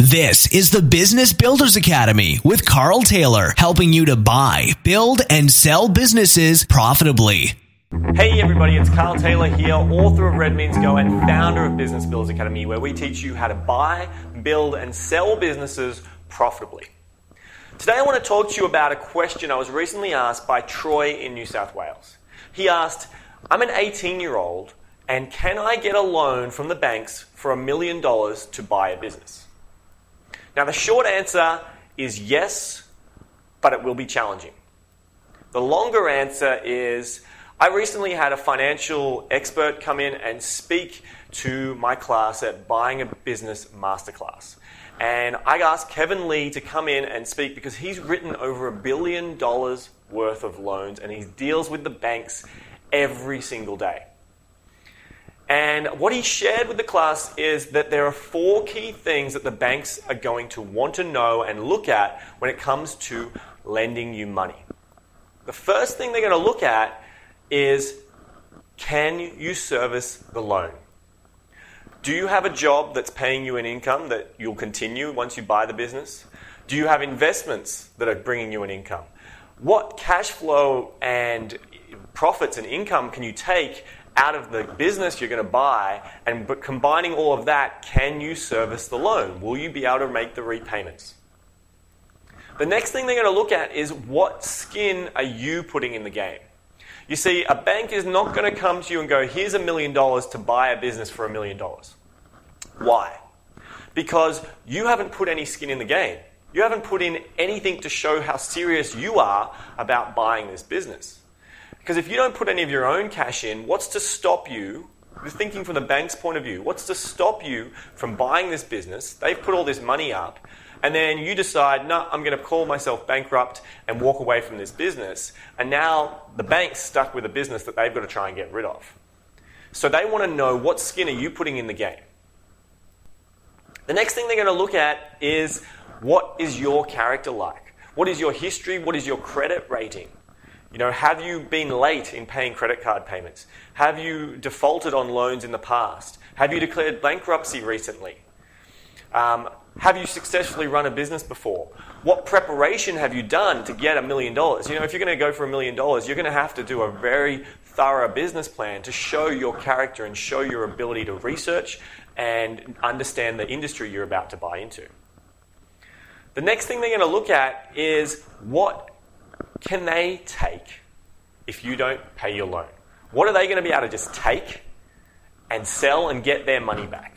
This is the Business Builders Academy with Carl Taylor, helping you to buy, build, and sell businesses profitably. Hey everybody, it's Carl Taylor here, author of Red Means Go and founder of Business Builders Academy, where we teach you how to buy, build, and sell businesses profitably. Today I want to talk to you about a question I was recently asked by Troy in New South Wales. He asked, I'm an 18-year-old and can I get a loan from the banks for $1 million to buy a business? Now, the short answer is yes, but it will be challenging. The longer answer is, I recently had a financial expert come in and speak to my class at Buying a Business Masterclass. And I asked Kevin Lee to come in and speak because he's written over $1 billion worth of loans and he deals with the banks every single day. And what he shared with the class is that there are four key things that the banks are going to want to know and look at when it comes to lending you money. The first thing they're going to look at is, can you service the loan? Do you have a job that's paying you an income that you'll continue once you buy the business? Do you have investments that are bringing you an income? What cash flow and profits and income can you take out of the business you're going to buy, and but combining all of that, can you service the loan? Will you be able to make the repayments? The next thing they're going to look at is, what skin are you putting in the game? You see, a bank is not going to come to you and go, here's $1 million to buy a business for $1 million. Why? Because you haven't put any skin in the game. You haven't put in anything to show how serious you are about buying this business. Because if you don't put any of your own cash in, what's to stop you, thinking from the bank's point of view, what's to stop you from buying this business? They've put all this money up, and then you decide, no, I'm going to call myself bankrupt and walk away from this business. And now the bank's stuck with a business that they've got to try and get rid of. So they want to know, what skin are you putting in the game? The next thing they're going to look at is, what is your character like? What is your history? What is your credit rating? You know, have you been late in paying credit card payments? Have you defaulted on loans in the past? Have you declared bankruptcy recently? Have you successfully run a business before? What preparation have you done to get $1 million? You know, if you're going to go for $1 million, you're going to have to do a very thorough business plan to show your character and show your ability to research and understand the industry you're about to buy into. The next thing they're going to look at is, what can they take if you don't pay your loan? What are they going to be able to just take and sell and get their money back?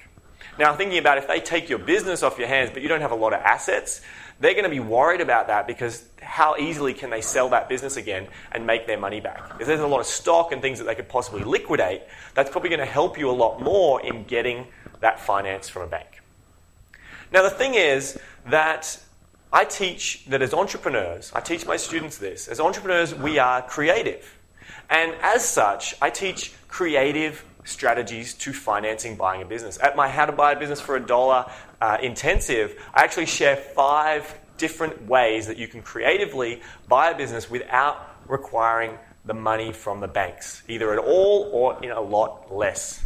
Now, thinking about, if they take your business off your hands but you don't have a lot of assets, they're going to be worried about that, because how easily can they sell that business again and make their money back? If there's a lot of stock and things that they could possibly liquidate, that's probably going to help you a lot more in getting that finance from a bank. Now, the thing is that I teach that as entrepreneurs, I teach my students this, as entrepreneurs we are creative. And as such, I teach creative strategies to financing buying a business. At my How to Buy a Business for a Dollar intensive, I actually share 5 different ways that you can creatively buy a business without requiring the money from the banks, either at all or in a lot less.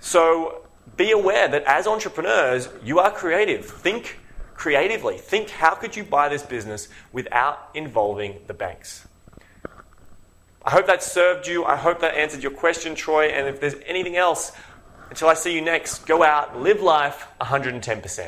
So be aware that as entrepreneurs, you are creative. Think creatively. Think, how could you buy this business without involving the banks? I hope that served you. I hope that answered your question, Troy. And if there's anything else, until I see you next, go out, live life 110%.